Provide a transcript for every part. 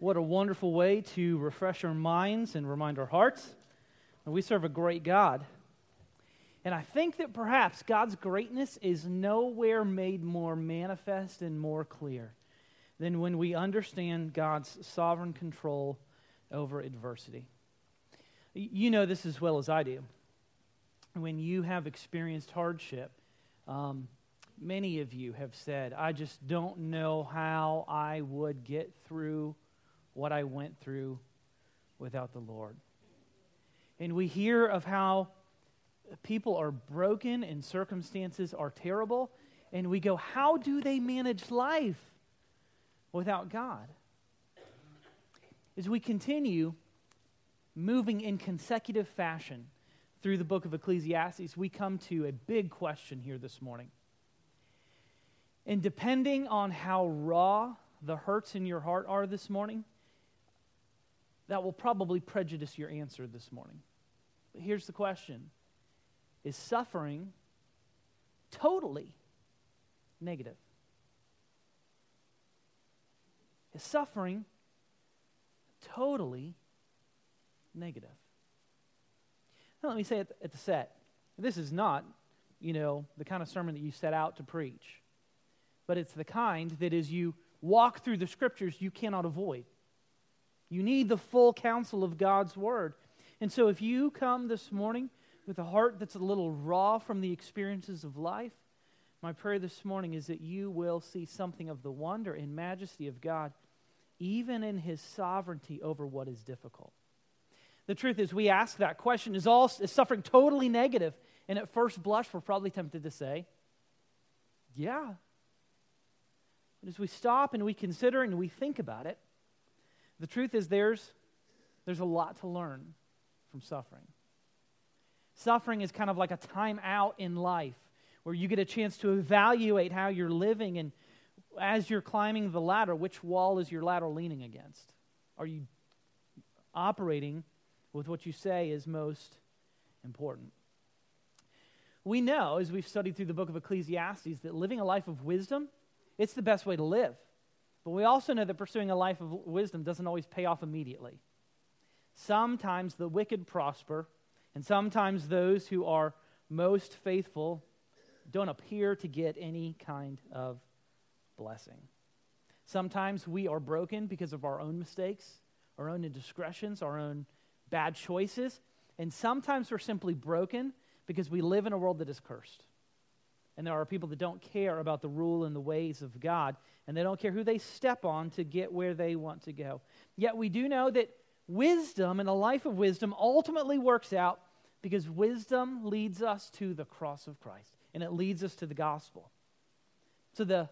What a wonderful way to refresh our minds and remind our hearts. And we serve a great God. And I think that perhaps God's greatness is nowhere made more manifest and more clear than when we understand God's sovereign control over adversity. You know this as well as I do. When you have experienced hardship, many of you have said, I just don't know how I would get through what I went through without the Lord. And we hear of how people are broken and circumstances are terrible, and we go, how do they manage life without God? As we continue moving in consecutive fashion through the book of Ecclesiastes, we come to a big question here this morning. And depending on how raw the hurts in your heart are this morning, that will probably prejudice your answer this morning. But here's the question. Is suffering totally negative? Is suffering totally negative? Now, let me say it at the set. This is not, the kind of sermon that you set out to preach. But it's the kind that as you walk through the Scriptures, you cannot avoid. You need the full counsel of God's Word. And so if you come this morning with a heart that's a little raw from the experiences of life, my prayer this morning is that you will see something of the wonder and majesty of God, even in His sovereignty over what is difficult. The truth is, we ask that question, is suffering totally negative? And at first blush, we're probably tempted to say, yeah. But as we stop and we consider and we think about it, the truth is there's a lot to learn from suffering. Suffering is kind of like a time out in life where you get a chance to evaluate how you're living, and as you're climbing the ladder, which wall is your ladder leaning against? Are you operating with what you say is most important? We know, as we've studied through the book of Ecclesiastes, that living a life of wisdom, it's the best way to live. But we also know that pursuing a life of wisdom doesn't always pay off immediately. Sometimes the wicked prosper, and sometimes those who are most faithful don't appear to get any kind of blessing. Sometimes we are broken because of our own mistakes, our own indiscretions, our own bad choices, and sometimes we're simply broken because we live in a world that is cursed. And there are people that don't care about the rule and the ways of God, and they don't care who they step on to get where they want to go. Yet we do know that wisdom and a life of wisdom ultimately works out because wisdom leads us to the cross of Christ, and it leads us to the gospel. So the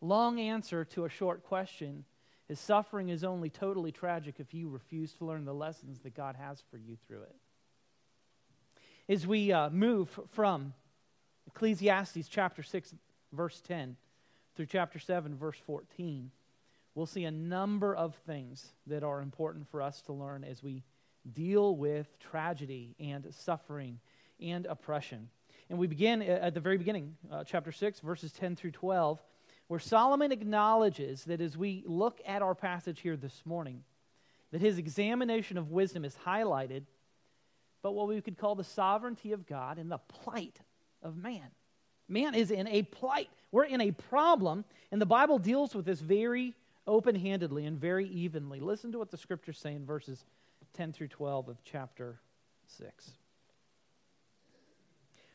long answer to a short question is suffering is only totally tragic if you refuse to learn the lessons that God has for you through it. As we move from Ecclesiastes chapter 6, verse 10, through chapter 7, verse 14, we'll see a number of things that are important for us to learn as we deal with tragedy and suffering and oppression. And we begin at the very beginning, chapter 6, verses 10 through 12, where Solomon acknowledges that as we look at our passage here this morning, that his examination of wisdom is highlighted, but what we could call the sovereignty of God and the plight of man. Man is in a plight. We're in a problem, and the Bible deals with this very open-handedly and very evenly. Listen to what the Scriptures say in verses 10 through 12 of chapter 6.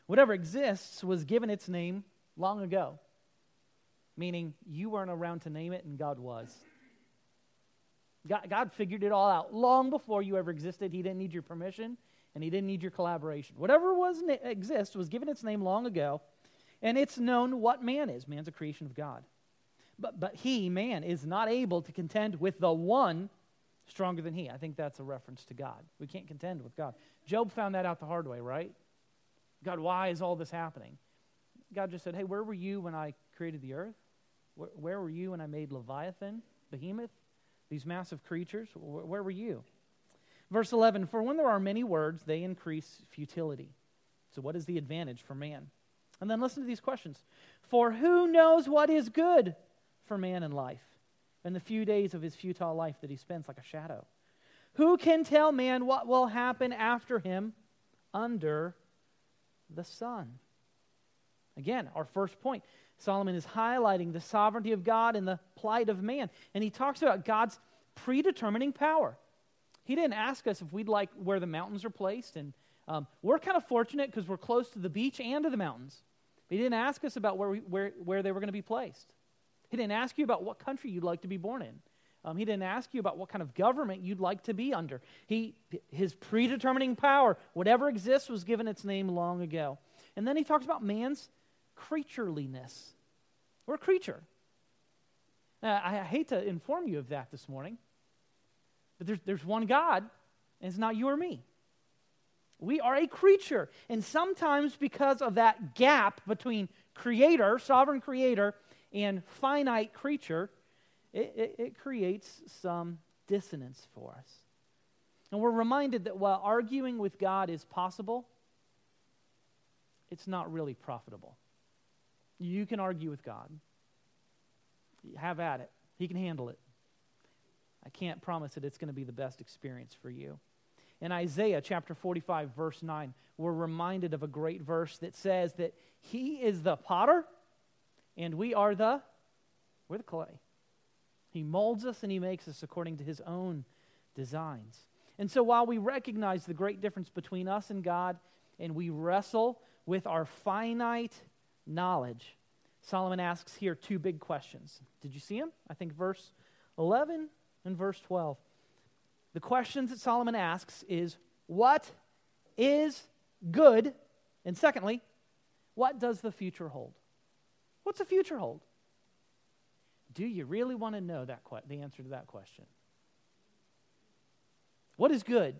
Whatever exists was given its name long ago, meaning you weren't around to name it and God was. God figured it all out long before you ever existed. He didn't need your permission and He didn't need your collaboration. Whatever exists was given its name long ago, and it's known what man is. Man's a creation of God. But he, man, is not able to contend with the one stronger than he. I think that's a reference to God. We can't contend with God. Job found that out the hard way, right? God, why is all this happening? God just said, hey, where were you when I created the earth? Where were you when I made Leviathan, Behemoth, these massive creatures? Where were you? Verse 11, for when there are many words, they increase futility. So what is the advantage for man? And then listen to these questions. For who knows what is good for man in life, and the few days of his futile life that he spends like a shadow. Who can tell man what will happen after him under the sun? Again, our first point, Solomon is highlighting the sovereignty of God and the plight of man. And he talks about God's predetermining power. He didn't ask us if we'd like where the mountains are placed. And we're kind of fortunate because we're close to the beach and to the mountains. But he didn't ask us about where they were going to be placed. He didn't ask you about what country you'd like to be born in. He didn't ask you about what kind of government you'd like to be under. His predetermining power, whatever exists, was given its name long ago. And then he talks about man's creatureliness. We're a creature. Now, I hate to inform you of that this morning, but there's one God, and it's not you or me. We are a creature, and sometimes because of that gap between creator, sovereign creator, and finite creature, it creates some dissonance for us. And we're reminded that while arguing with God is possible, it's not really profitable. You can argue with God. Have at it. He can handle it. I can't promise that it's going to be the best experience for you. In Isaiah chapter 45, verse 9, we're reminded of a great verse that says that he is the potter and we're the clay. He molds us and he makes us according to his own designs. And so while we recognize the great difference between us and God and we wrestle with our finite knowledge, Solomon asks here two big questions. Did you see him? I think verse 11 and verse 12. The questions that Solomon asks is, what is good? And secondly, what does the future hold? What's the future hold? Do you really want to know the answer to that question? What is good?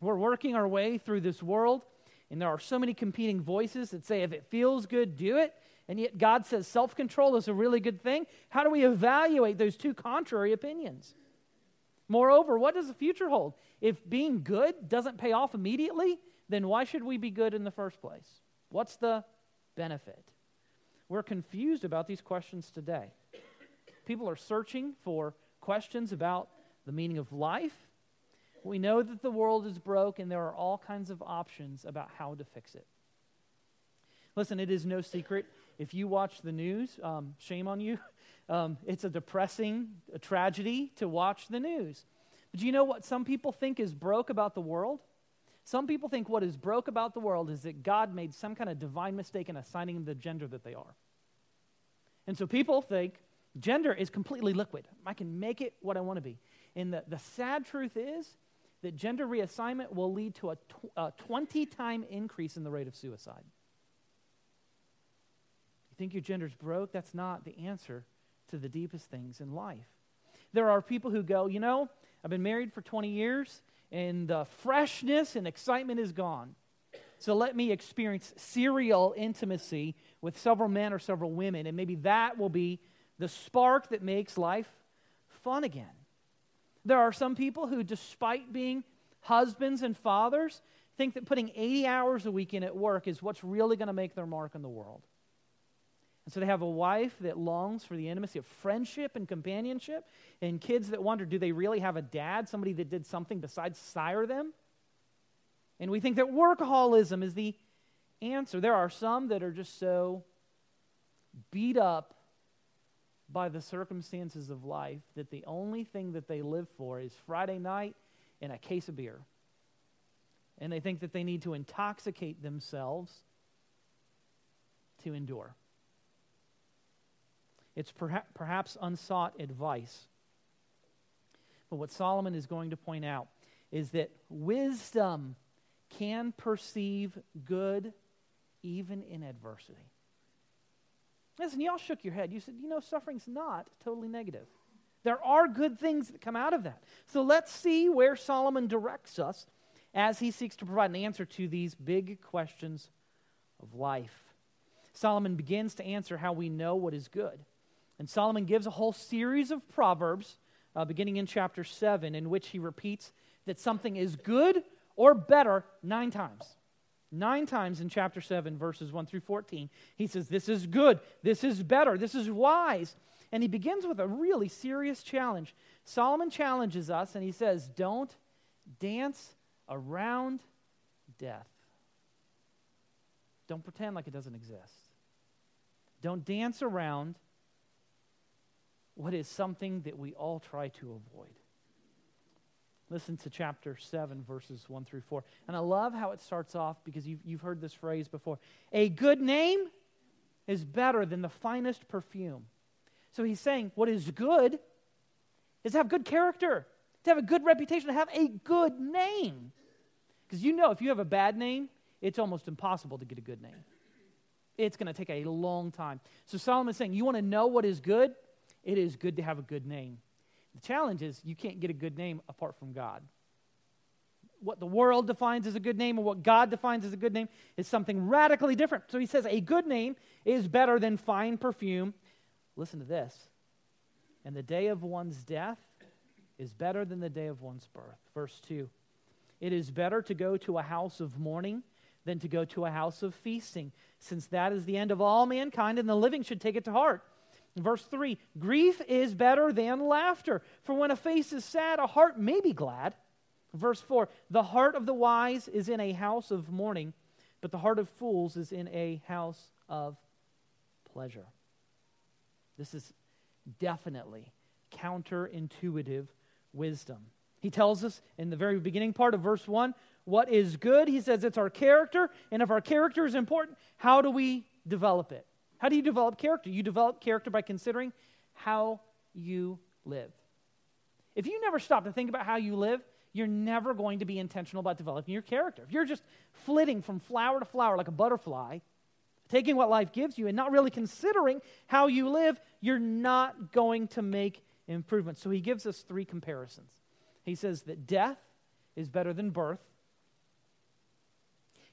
We're working our way through this world, and there are so many competing voices that say, if it feels good, do it. And yet God says self-control is a really good thing. How do we evaluate those two contrary opinions? Moreover, what does the future hold? If being good doesn't pay off immediately, then why should we be good in the first place? What's the benefit? We're confused about these questions today. People are searching for questions about the meaning of life. We know that the world is broke and there are all kinds of options about how to fix it. Listen, it is no secret. If you watch the news, shame on you. It's a tragedy to watch the news. But do you know what some people think is broke about the world? Some people think what is broke about the world is that God made some kind of divine mistake in assigning them the gender that they are. And so people think gender is completely liquid. I can make it what I want to be. And the sad truth is that gender reassignment will lead to a 20-time increase in the rate of suicide. You think your gender's broke? That's not the answer to the deepest things in life. There are people who go, you know, I've been married for 20 years, and the freshness and excitement is gone. So let me experience serial intimacy with several men or several women, and maybe that will be the spark that makes life fun again. There are some people who, despite being husbands and fathers, think that putting 80 hours a week in at work is what's really going to make their mark on the world. And so they have a wife that longs for the intimacy of friendship and companionship, and kids that wonder, do they really have a dad, somebody that did something besides sire them? And we think that workaholism is the answer. There are some that are just so beat up by the circumstances of life that the only thing that they live for is Friday night and a case of beer. And they think that they need to intoxicate themselves to endure. It's perhaps unsought advice. But what Solomon is going to point out is that wisdom can perceive good even in adversity. Listen, y'all shook your head. You said, you know, suffering's not totally negative. There are good things that come out of that. So let's see where Solomon directs us as he seeks to provide an answer to these big questions of life. Solomon begins to answer how we know what is good. And Solomon gives a whole series of proverbs, beginning in chapter 7, in which he repeats that something is good or better 9 times. 9 times in chapter 7, verses 1 through 14. He says, this is good, this is better, this is wise. And he begins with a really serious challenge. Solomon challenges us, and he says, don't dance around death. Don't pretend like it doesn't exist. Don't dance around what is something that we all try to avoid. Listen to chapter 7, verses 1 through 4. And I love how it starts off, because you've heard this phrase before. A good name is better than the finest perfume. So he's saying what is good is to have good character, to have a good reputation, to have a good name. Because you know if you have a bad name, it's almost impossible to get a good name. It's going to take a long time. So Solomon's saying, you want to know what is good? It is good to have a good name. The challenge is you can't get a good name apart from God. What the world defines as a good name and what God defines as a good name is something radically different. So he says a good name is better than fine perfume. Listen to this. And the day of one's death is better than the day of one's birth. Verse 2. It is better to go to a house of mourning than to go to a house of feasting, since that is the end of all mankind, and the living should take it to heart. Verse 3, grief is better than laughter, for when a face is sad, a heart may be glad. Verse 4, the heart of the wise is in a house of mourning, but the heart of fools is in a house of pleasure. This is definitely counterintuitive wisdom. He tells us in the very beginning part of verse 1, what is good? He says it's our character, and if our character is important, how do we develop it? How do you develop character? You develop character by considering how you live. If you never stop to think about how you live, you're never going to be intentional about developing your character. If you're just flitting from flower to flower like a butterfly, taking what life gives you and not really considering how you live, you're not going to make improvements. So he gives us three comparisons. He says that death is better than birth.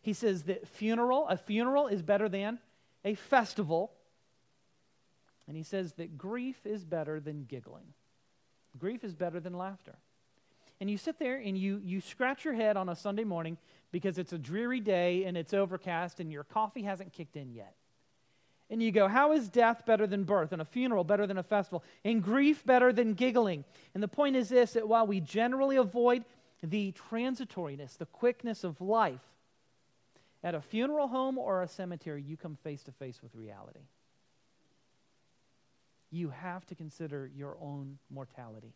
He says that a funeral is better than a festival. And he says that grief is better than giggling. Grief is better than laughter. And you sit there and you scratch your head on a Sunday morning because it's a dreary day and it's overcast and your coffee hasn't kicked in yet. And you go, how is death better than birth, and a funeral better than a festival, and grief better than giggling? And the point is this, that while we generally avoid the transitoriness, the quickness of life, at a funeral home or a cemetery, you come face to face with reality. You have to consider your own mortality.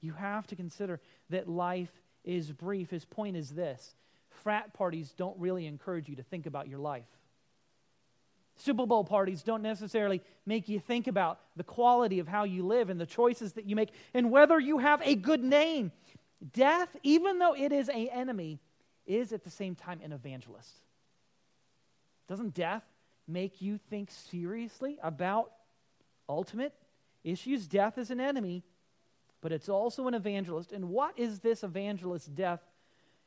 You have to consider that life is brief. His point is this. Frat parties don't really encourage you to think about your life. Super Bowl parties don't necessarily make you think about the quality of how you live and the choices that you make and whether you have a good name. Death, even though it is an enemy, is at the same time an evangelist. Doesn't death make you think seriously about ultimate issues? Death is an enemy, but it's also an evangelist. And what is this evangelist, death,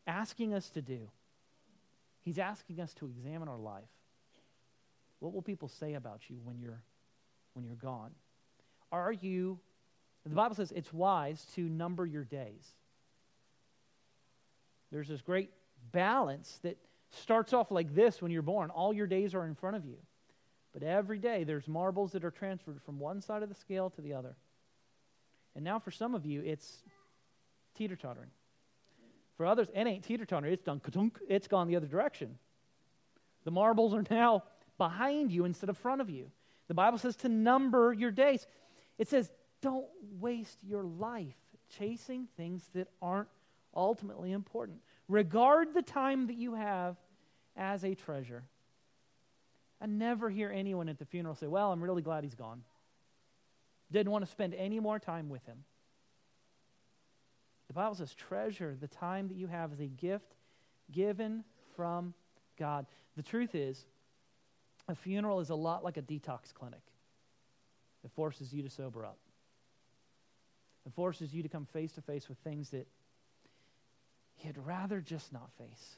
asking us to do? He's asking us to examine our life. What will people say about you when you're gone? The Bible says it's wise to number your days. There's this great balance that starts off like this when you're born. All your days are in front of you. But every day there's marbles that are transferred from one side of the scale to the other. And now for some of you, it's teeter-tottering. For others, it ain't teeter-tottering. It's done ka-tunk. It's gone the other direction. The marbles are now behind you instead of front of you. The Bible says to number your days. It says don't waste your life chasing things that aren't ultimately important. Regard the time that you have as a treasure. I never hear anyone at the funeral say, well, I'm really glad he's gone. Didn't want to spend any more time with him. The Bible says, treasure the time that you have as a gift given from God. The truth is, a funeral is a lot like a detox clinic. It forces you to sober up. It forces you to come face to face with things that you'd rather just not face.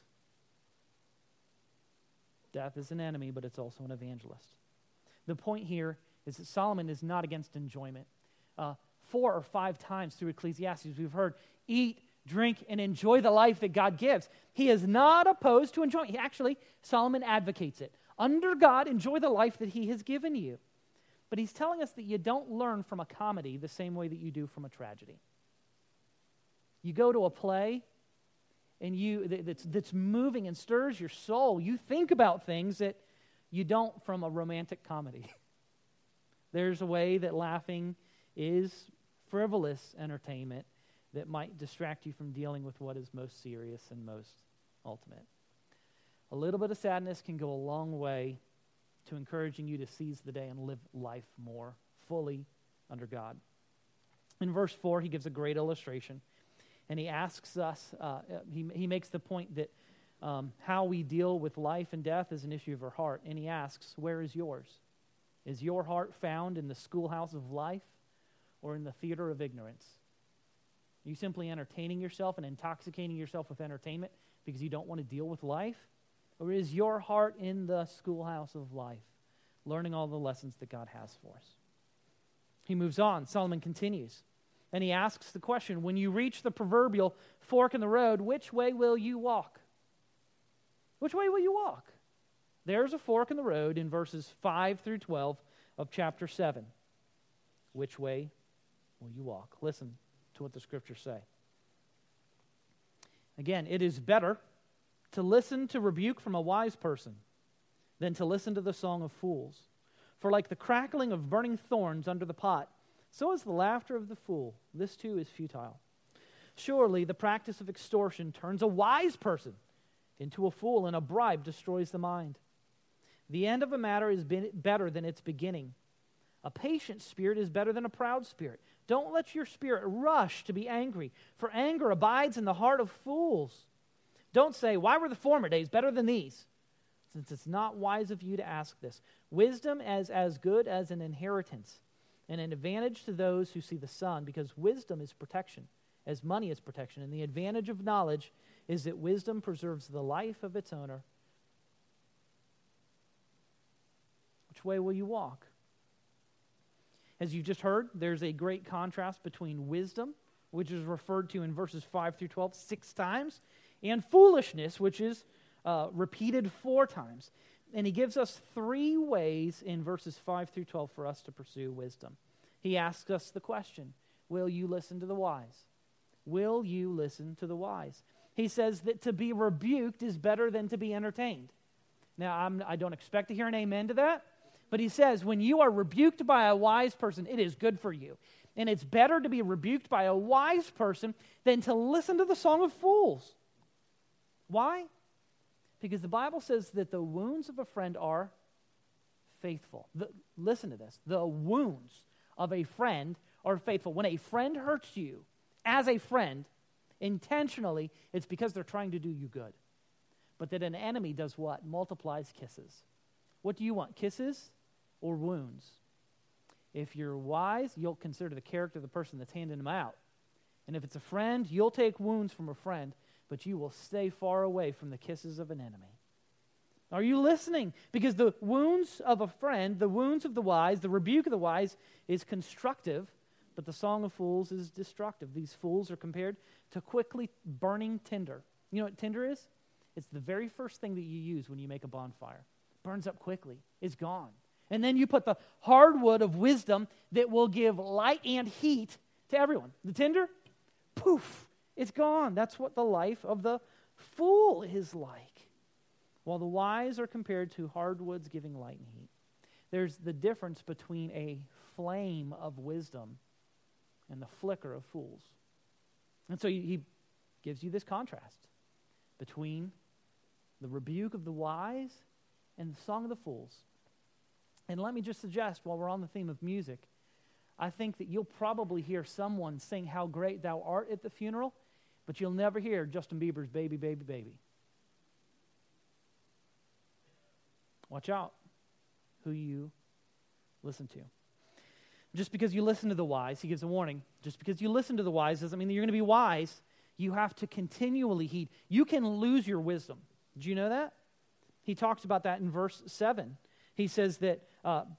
Death is an enemy, but it's also an evangelist. The point here is that Solomon is not against enjoyment. 4 or 5 times through Ecclesiastes, we've heard, eat, drink, and enjoy the life that God gives. He is not opposed to enjoyment. Actually, Solomon advocates it. Under God, enjoy the life that he has given you. But he's telling us that you don't learn from a comedy the same way that you do from a tragedy. You go to a play and that's moving and stirs your soul. You think about things that you don't from a romantic comedy. There's a way that laughing is frivolous entertainment that might distract you from dealing with what is most serious and most ultimate. A little bit of sadness can go a long way to encouraging you to seize the day and live life more fully under God. In verse 4, he gives a great illustration, and he asks us, he makes the point that how we deal with life and death is an issue of our heart, and he asks, where is yours? Is your heart found in the schoolhouse of life or in the theater of ignorance? Are you simply entertaining yourself and intoxicating yourself with entertainment because you don't want to deal with life? Or is your heart in the schoolhouse of life, learning all the lessons that God has for us? He moves on. Solomon continues, and he asks the question, when you reach the proverbial fork in the road, which way will you walk? Which way will you walk? There's a fork in the road in verses 5 through 12 of chapter 7. Which way will you walk? Listen to what the scriptures say. Again, it is better to listen to rebuke from a wise person than to listen to the song of fools. For like the crackling of burning thorns under the pot, so is the laughter of the fool. This too is futile. Surely the practice of extortion turns a wise person into a fool, and a bribe destroys the mind. The end of a matter is better than its beginning. A patient spirit is better than a proud spirit. Don't let your spirit rush to be angry, for anger abides in the heart of fools. Don't say, why were the former days better than these? Since it's not wise of you to ask this. Wisdom is as good as an inheritance, and an advantage to those who see the sun, because wisdom is protection, as money is protection. And the advantage of knowledge is that wisdom preserves the life of its owner. Which way will you walk? As you just heard, there's a great contrast between wisdom, which is referred to in verses 5 through 12 6 times, and foolishness, which is repeated 4 times. And he gives us 3 ways in verses 5 through 12 for us to pursue wisdom. He asks us the question, will you listen to the wise? Will you listen to the wise? He says that to be rebuked is better than to be entertained. Now, I don't expect to hear an amen to that, but he says when you are rebuked by a wise person, it is good for you. And it's better to be rebuked by a wise person than to listen to the song of fools. Why? Because the Bible says that the wounds of a friend are faithful. Listen to this. The wounds of a friend are faithful. When a friend hurts you as a friend, intentionally, it's because they're trying to do you good. But that an enemy does what? Multiplies kisses. What do you want, kisses or wounds? If you're wise, you'll consider the character of the person that's handing them out. And if it's a friend, you'll take wounds from a friend, but you will stay far away from the kisses of an enemy. Are you listening? Because the wounds of a friend, the wounds of the wise, the rebuke of the wise is constructive, but the song of fools is destructive. These fools are compared to quickly burning tinder. You know what tinder is? It's the very first thing that you use when you make a bonfire. It burns up quickly. It's gone. And then you put the hardwood of wisdom that will give light and heat to everyone. The tinder, poof, it's gone. That's what the life of the fool is like. While the wise are compared to hardwoods giving light and heat. There's the difference between a flame of wisdom and the flicker of fools. And so he gives you this contrast between the rebuke of the wise and the song of the fools. And let me just suggest, while we're on the theme of music, I think that you'll probably hear someone sing How Great Thou Art at the funeral, but you'll never hear Justin Bieber's Baby, Baby, Baby. Watch out who you listen to. Just because you listen to the wise, he gives a warning, just because you listen to the wise doesn't mean that you're going to be wise. You have to continually heed. You can lose your wisdom. Do you know that? He talks about that in verse 7. He says that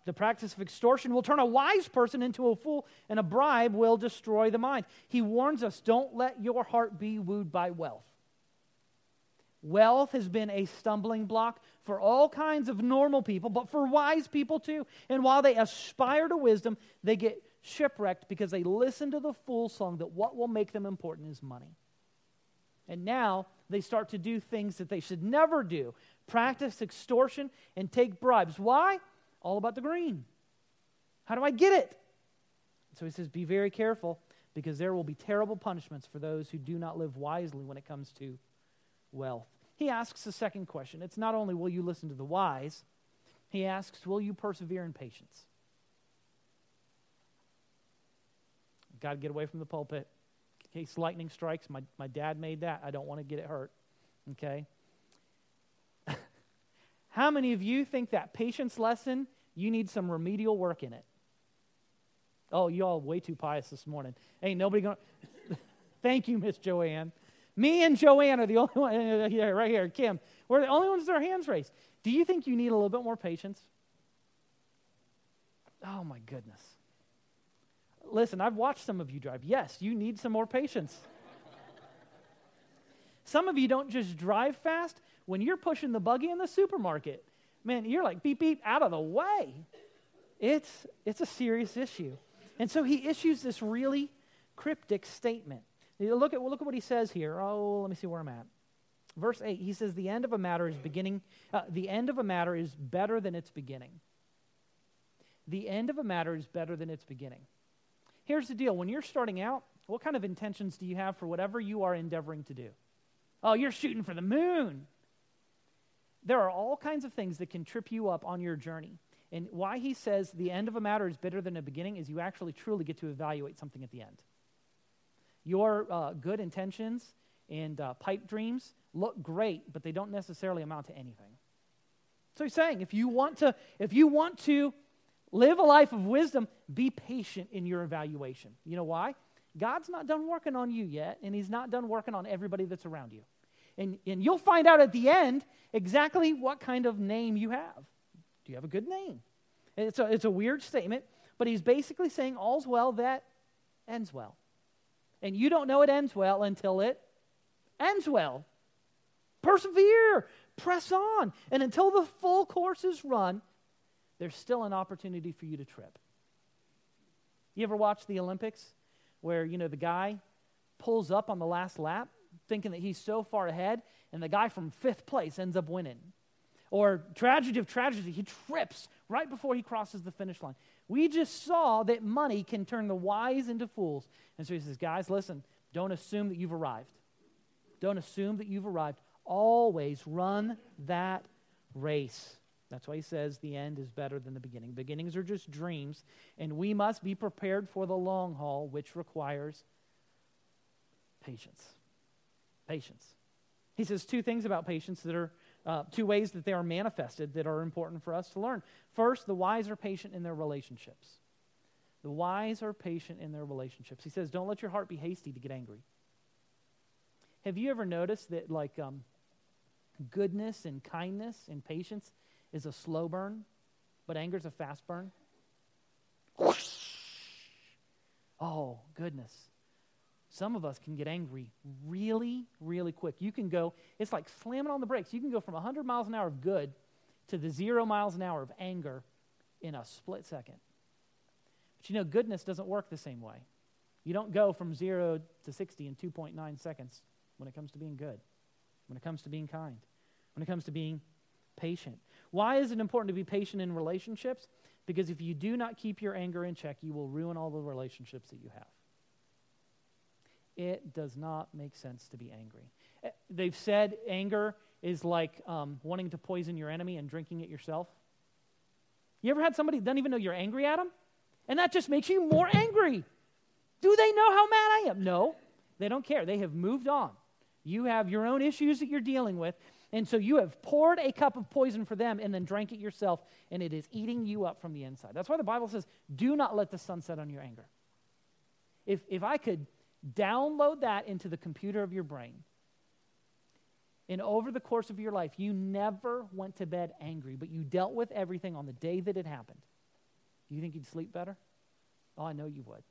the practice of extortion will turn a wise person into a fool, and a bribe will destroy the mind. He warns us, don't let your heart be wooed by wealth. Wealth has been a stumbling block for all kinds of normal people, but for wise people too. And while they aspire to wisdom, they get shipwrecked because they listen to the fool song that what will make them important is money. And now they start to do things that they should never do, practice extortion and take bribes. Why? All about the green. How do I get it? So he says, be very careful, because there will be terrible punishments for those who do not live wisely when it comes to wealth. He asks the second question. It's not only will you listen to the wise, he asks, will you persevere in patience? Got to get away from the pulpit. In case lightning strikes, my dad made that. I don't want to get it hurt. Okay? How many of you think that patience lesson, you need some remedial work in it? Oh, you all way too pious this morning. Ain't nobody going to... Thank you, Miss Joanne. Me and Joanne are the only one... Yeah, right here, Kim. We're the only ones with our hands raised. Do you think you need a little bit more patience? Oh, my goodness. Listen, I've watched some of you drive. Yes, you need some more patience. Some of you don't just drive fast. When you're pushing the buggy in the supermarket, man, you're like, beep, beep, out of the way. It's a serious issue. And so he issues this really cryptic statement. Look at what he says here. Oh, let me see where I'm at. Verse 8, he says, the end of a matter is better than its beginning. The end of a matter is better than its beginning. Here's the deal. When you're starting out, what kind of intentions do you have for whatever you are endeavoring to do? Oh, you're shooting for the moon. There are all kinds of things that can trip you up on your journey. And why he says the end of a matter is better than the beginning is you actually truly get to evaluate something at the end. Your good intentions and pipe dreams look great, but they don't necessarily amount to anything. So he's saying if you want to live a life of wisdom, be patient in your evaluation. You know why? God's not done working on you yet, and he's not done working on everybody that's around you. And you'll find out at the end exactly what kind of name you have. Do you have a good name? It's a weird statement, but he's basically saying all's well that ends well. And you don't know it ends well until it ends well. Persevere, press on, and until the full course is run, there's still an opportunity for you to trip. You ever watch the Olympics where, the guy pulls up on the last lap thinking that he's so far ahead, and the guy from fifth place ends up winning? Or tragedy of tragedy, he trips right before he crosses the finish line. We just saw that money can turn the wise into fools. And so he says, guys, listen, don't assume that you've arrived. Don't assume that you've arrived. Always run that race. That's why he says the end is better than the beginning. Beginnings are just dreams, and we must be prepared for the long haul, which requires patience. Patience. He says two things about patience that are two ways that they are manifested that are important for us to learn. First, the wise are patient in their relationships. The wise are patient in their relationships. He says, don't let your heart be hasty to get angry. Have you ever noticed that goodness and kindness and patience is a slow burn, but anger is a fast burn? Oh, goodness. Some of us can get angry really, really quick. You can go, it's like slamming on the brakes. You can go from 100 miles an hour of good to the 0 miles an hour of anger in a split second. But goodness doesn't work the same way. You don't go from 0 to 60 in 2.9 seconds when it comes to being good, when it comes to being kind, when it comes to being patient. Why is it important to be patient in relationships? Because if you do not keep your anger in check, you will ruin all the relationships that you have. It does not make sense to be angry. They've said anger is like wanting to poison your enemy and drinking it yourself. You ever had somebody that doesn't even know you're angry at them? And that just makes you more angry. Do they know how mad I am? No, they don't care. They have moved on. You have your own issues that you're dealing with, and so you have poured a cup of poison for them and then drank it yourself, and it is eating you up from the inside. That's why the Bible says, do not let the sun set on your anger. If I could download that into the computer of your brain, and over the course of your life, you never went to bed angry, but you dealt with everything on the day that it happened, you think you'd sleep better? Oh, I know you would.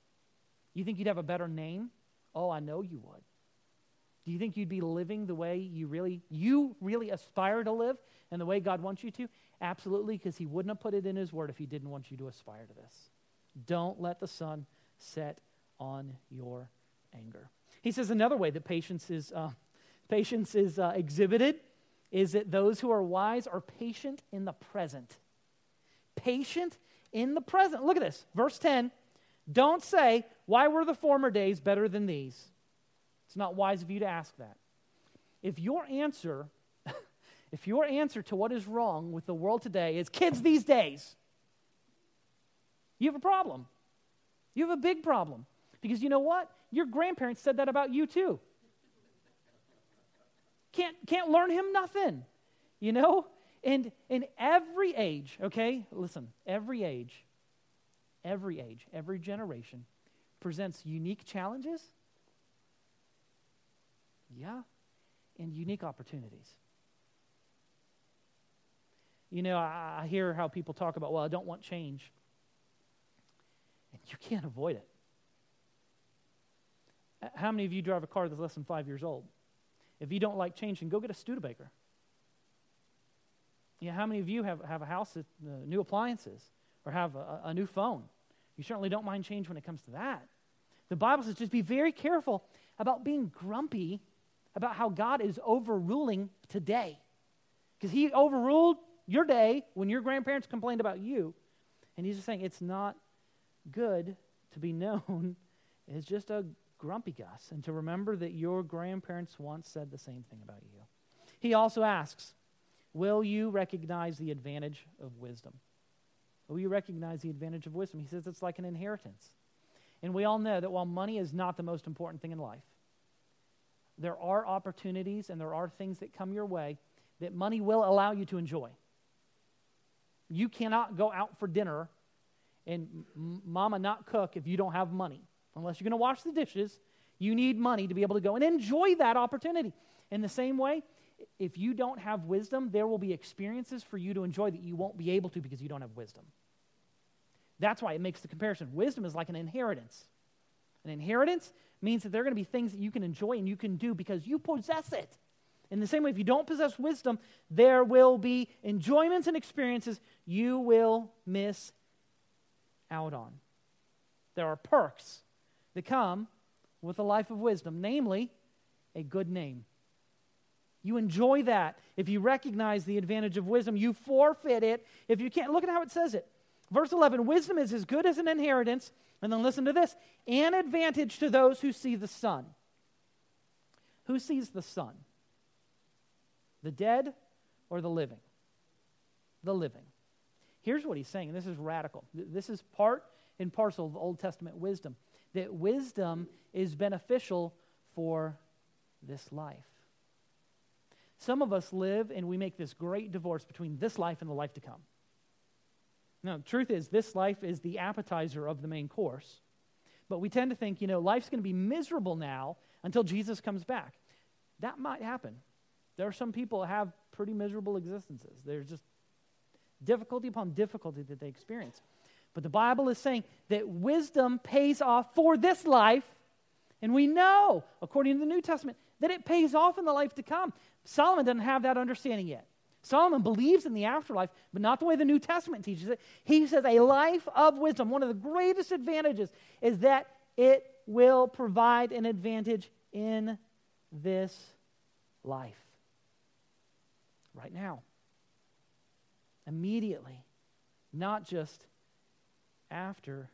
You think you'd have a better name? Oh, I know you would. Do you think you'd be living the way you really aspire to live and the way God wants you to? Absolutely, because he wouldn't have put it in his word if he didn't want you to aspire to this. Don't let the sun set on your anger. He says another way that patience is exhibited is that those who are wise are patient in the present. Patient in the present. Look at this, verse 10. Don't say, why were the former days better than these? It's not wise of you to ask that. If your answer to what is wrong with the world today is kids these days, you have a problem. You have a big problem. Because you know what? Your grandparents said that about you too. Can't learn him nothing, you know? And in every age, okay? Listen, every age, every generation presents unique challenges, and unique opportunities. You know, I hear how people talk about, well, I don't want change. And you can't avoid it. How many of you drive a car that's less than 5 years old? If you don't like change, then go get a Studebaker. Yeah, how many of you have a house with new appliances or have a new phone? You certainly don't mind change when it comes to that. The Bible says just be very careful about being grumpy about how God is overruling today. Because he overruled your day when your grandparents complained about you. And he's just saying it's not good to be known as just a grumpy Gus, and to remember that your grandparents once said the same thing about you. He also asks, will you recognize the advantage of wisdom? Will you recognize the advantage of wisdom? He says it's like an inheritance. And we all know that while money is not the most important thing in life, there are opportunities and there are things that come your way that money will allow you to enjoy. You cannot go out for dinner and mama not cook if you don't have money. Unless you're going to wash the dishes, you need money to be able to go and enjoy that opportunity. In the same way, if you don't have wisdom, there will be experiences for you to enjoy that you won't be able to because you don't have wisdom. That's why it makes the comparison. Wisdom is like an inheritance. An inheritance means that there are going to be things that you can enjoy and you can do because you possess it. In the same way, if you don't possess wisdom, there will be enjoyments and experiences you will miss out on. There are perks that come with a life of wisdom, namely a good name. You enjoy that. If you recognize the advantage of wisdom, you forfeit it. If you can't, look at how it says it. Verse 11, wisdom is as good as an inheritance, and then listen to this, an advantage to those who see the sun. Who sees the sun? The dead or the living? The living. Here's what he's saying, and this is radical. This is part and parcel of Old Testament wisdom. That wisdom is beneficial for this life. Some of us live and we make this great divorce between this life and the life to come. Now, the truth is, this life is the appetizer of the main course. But we tend to think, life's going to be miserable now until Jesus comes back. That might happen. There are some people who have pretty miserable existences. There's just difficulty upon difficulty that they experience. But the Bible is saying that wisdom pays off for this life, and we know, according to the New Testament, that it pays off in the life to come. Solomon doesn't have that understanding yet. Solomon believes in the afterlife, but not the way the New Testament teaches it. He says a life of wisdom, one of the greatest advantages is that it will provide an advantage in this life. Right now. Immediately. Not just after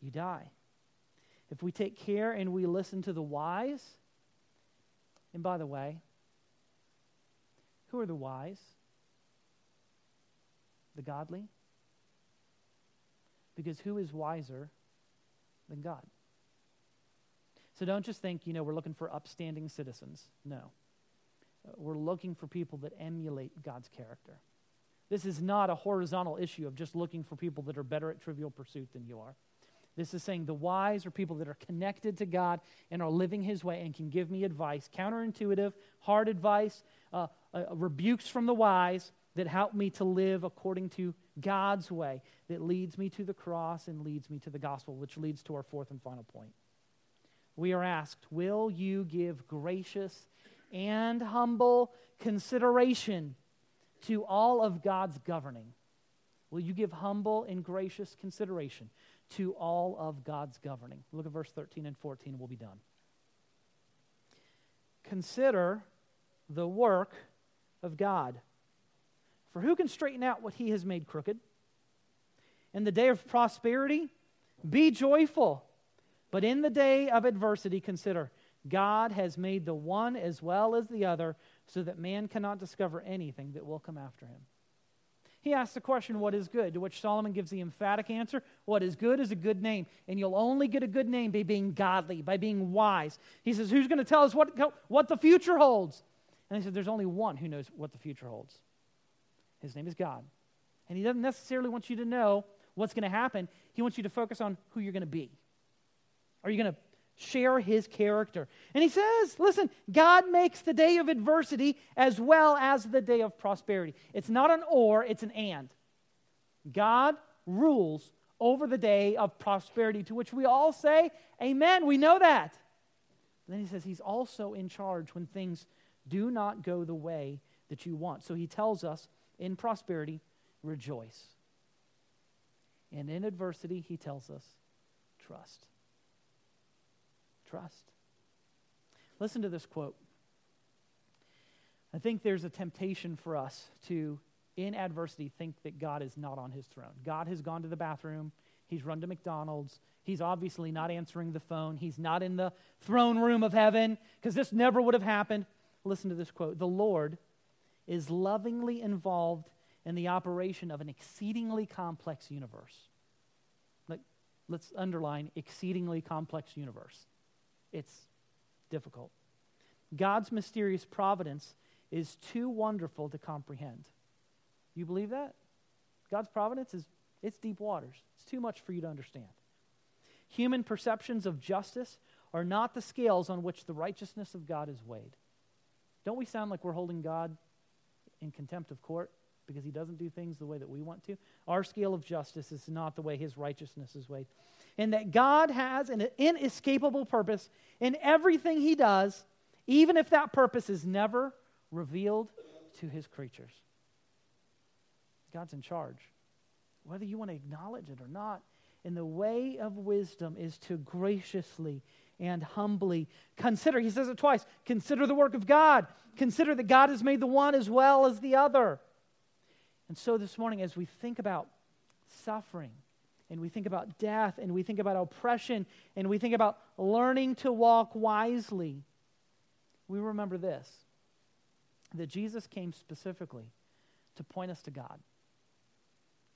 you die. If we take care and we listen to the wise, and by the way, who are the wise? The godly? Because who is wiser than God? So don't just think, we're looking for upstanding citizens. No. We're looking for people that emulate God's character. This is not a horizontal issue of just looking for people that are better at trivial pursuit than you are. This is saying the wise are people that are connected to God and are living his way and can give me advice, counterintuitive, hard advice, rebukes from the wise that help me to live according to God's way that leads me to the cross and leads me to the gospel, which leads to our fourth and final point. we are asked, will you give gracious and humble consideration to all of God's governing? Will you give humble and gracious consideration to all of God's governing? Look at verse 13 and 14, and we'll be done. Consider the work of God. For who can straighten out what he has made crooked? In the day of prosperity, be joyful. But in the day of adversity, consider, God has made the one as well as the other, so that man cannot discover anything that will come after him. He asks the question, what is good? To which Solomon gives the emphatic answer, what is a good name. And you'll only get a good name by being godly, by being wise. He says, who's going to tell us what the future holds? And he said, there's only one who knows what the future holds. His name is God. And he doesn't necessarily want you to know what's going to happen. He wants you to focus on who you're going to be. Are you going to share his character? And he says, listen, God makes the day of adversity as well as the day of prosperity. It's not an or, it's an and. God rules over the day of prosperity, to which we all say, amen, we know that. And then he says he's also in charge when things do not go the way that you want. So he tells us, in prosperity, rejoice. And in adversity, he tells us, trust. Trust. Listen to this quote. I think there's a temptation for us to, in adversity, think that God is not on his throne. God has gone to the bathroom. He's run to McDonald's. He's obviously not answering the phone. He's not in the throne room of heaven, because this never would have happened. Listen to this quote. The Lord is lovingly involved in the operation of an exceedingly complex universe. Let's underline exceedingly complex universe. It's difficult. God's mysterious providence is too wonderful to comprehend. You believe that? God's providence it's deep waters. It's too much for you to understand. Human perceptions of justice are not the scales on which the righteousness of God is weighed. Don't we sound like we're holding God in contempt of court because he doesn't do things the way that we want to? Our scale of justice is not the way his righteousness is weighed. And that God has an inescapable purpose in everything he does, even if that purpose is never revealed to his creatures. God's in charge, whether you want to acknowledge it or not. And the way of wisdom is to graciously and humbly consider. He says it twice. Consider the work of God. Consider that God has made the one as well as the other. And so this morning, as we think about suffering, and we think about death, and we think about oppression, and we think about learning to walk wisely, we remember this, that Jesus came specifically to point us to God,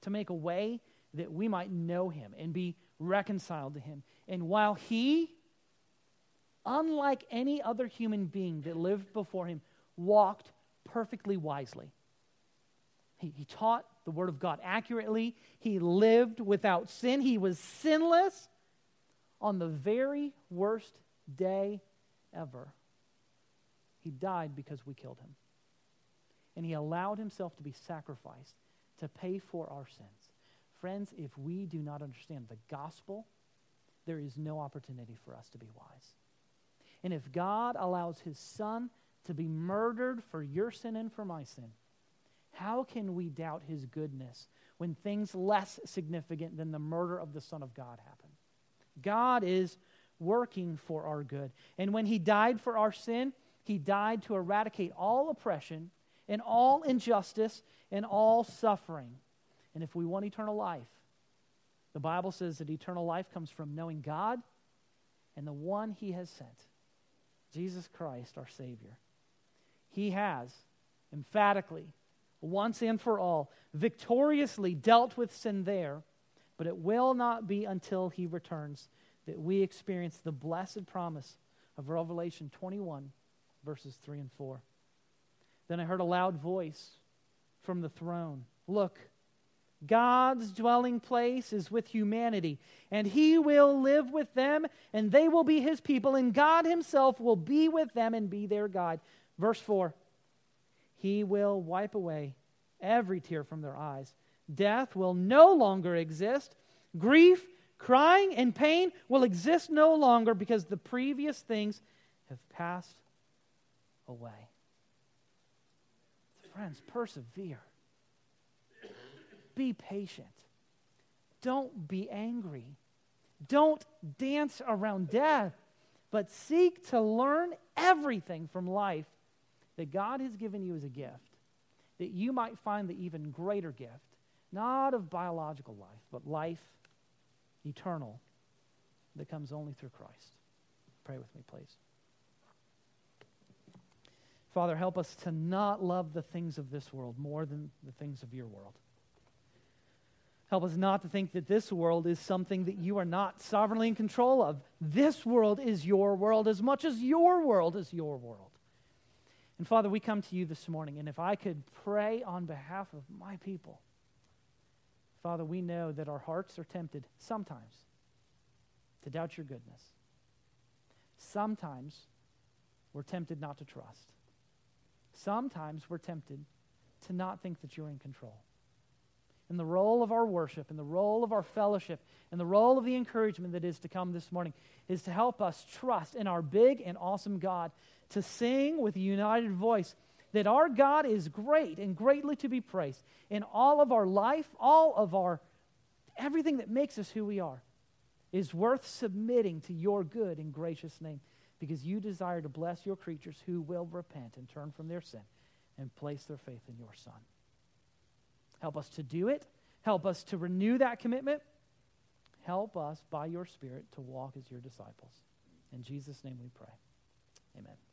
to make a way that we might know him and be reconciled to him. And while he, unlike any other human being that lived before him, walked perfectly wisely. He taught the word of God accurately. He lived without sin. He was sinless on the very worst day ever. He died because we killed him. And he allowed himself to be sacrificed to pay for our sins. Friends, if we do not understand the gospel, there is no opportunity for us to be wise. And if God allows his son to be murdered for your sin and for my sin, how can we doubt his goodness when things less significant than the murder of the Son of God happen? God is working for our good. And when he died for our sin, he died to eradicate all oppression and all injustice and all suffering. And if we want eternal life, the Bible says that eternal life comes from knowing God and the one he has sent, Jesus Christ, our Savior. He has emphatically, once and for all, victoriously dealt with sin there, but it will not be until he returns that we experience the blessed promise of Revelation 21, verses 3 and 4. Then I heard a loud voice from the throne. Look, God's dwelling place is with humanity, and he will live with them, and they will be his people, and God himself will be with them and be their God. Verse 4. He will wipe away every tear from their eyes. Death will no longer exist. Grief, Crying and pain will exist no longer because the previous things have passed away. Friends, persevere. Be patient. Don't be angry. Don't dance around death, but seek to learn everything from life that God has given you as a gift, that you might find the even greater gift, not of biological life, but life eternal that comes only through Christ. Pray with me, please. Father, help us to not love the things of this world more than the things of your world. Help us not to think that this world is something that you are not sovereignly in control of. This world is your world as much as your world is your world. And Father, we come to you this morning, and if I could pray on behalf of my people, Father, we know that our hearts are tempted sometimes to doubt your goodness. Sometimes we're tempted not to trust. Sometimes we're tempted to not think that you're in control. And the role of our worship and the role of our fellowship and the role of the encouragement that is to come this morning is to help us trust in our big and awesome God, to sing with a united voice that our God is great and greatly to be praised in all of our life, all of our, everything that makes us who we are is worth submitting to your good and gracious name, because you desire to bless your creatures who will repent and turn from their sin and place their faith in your Son. Help us to do it. Help us to renew that commitment. Help us by your Spirit to walk as your disciples. In Jesus' name we pray. Amen.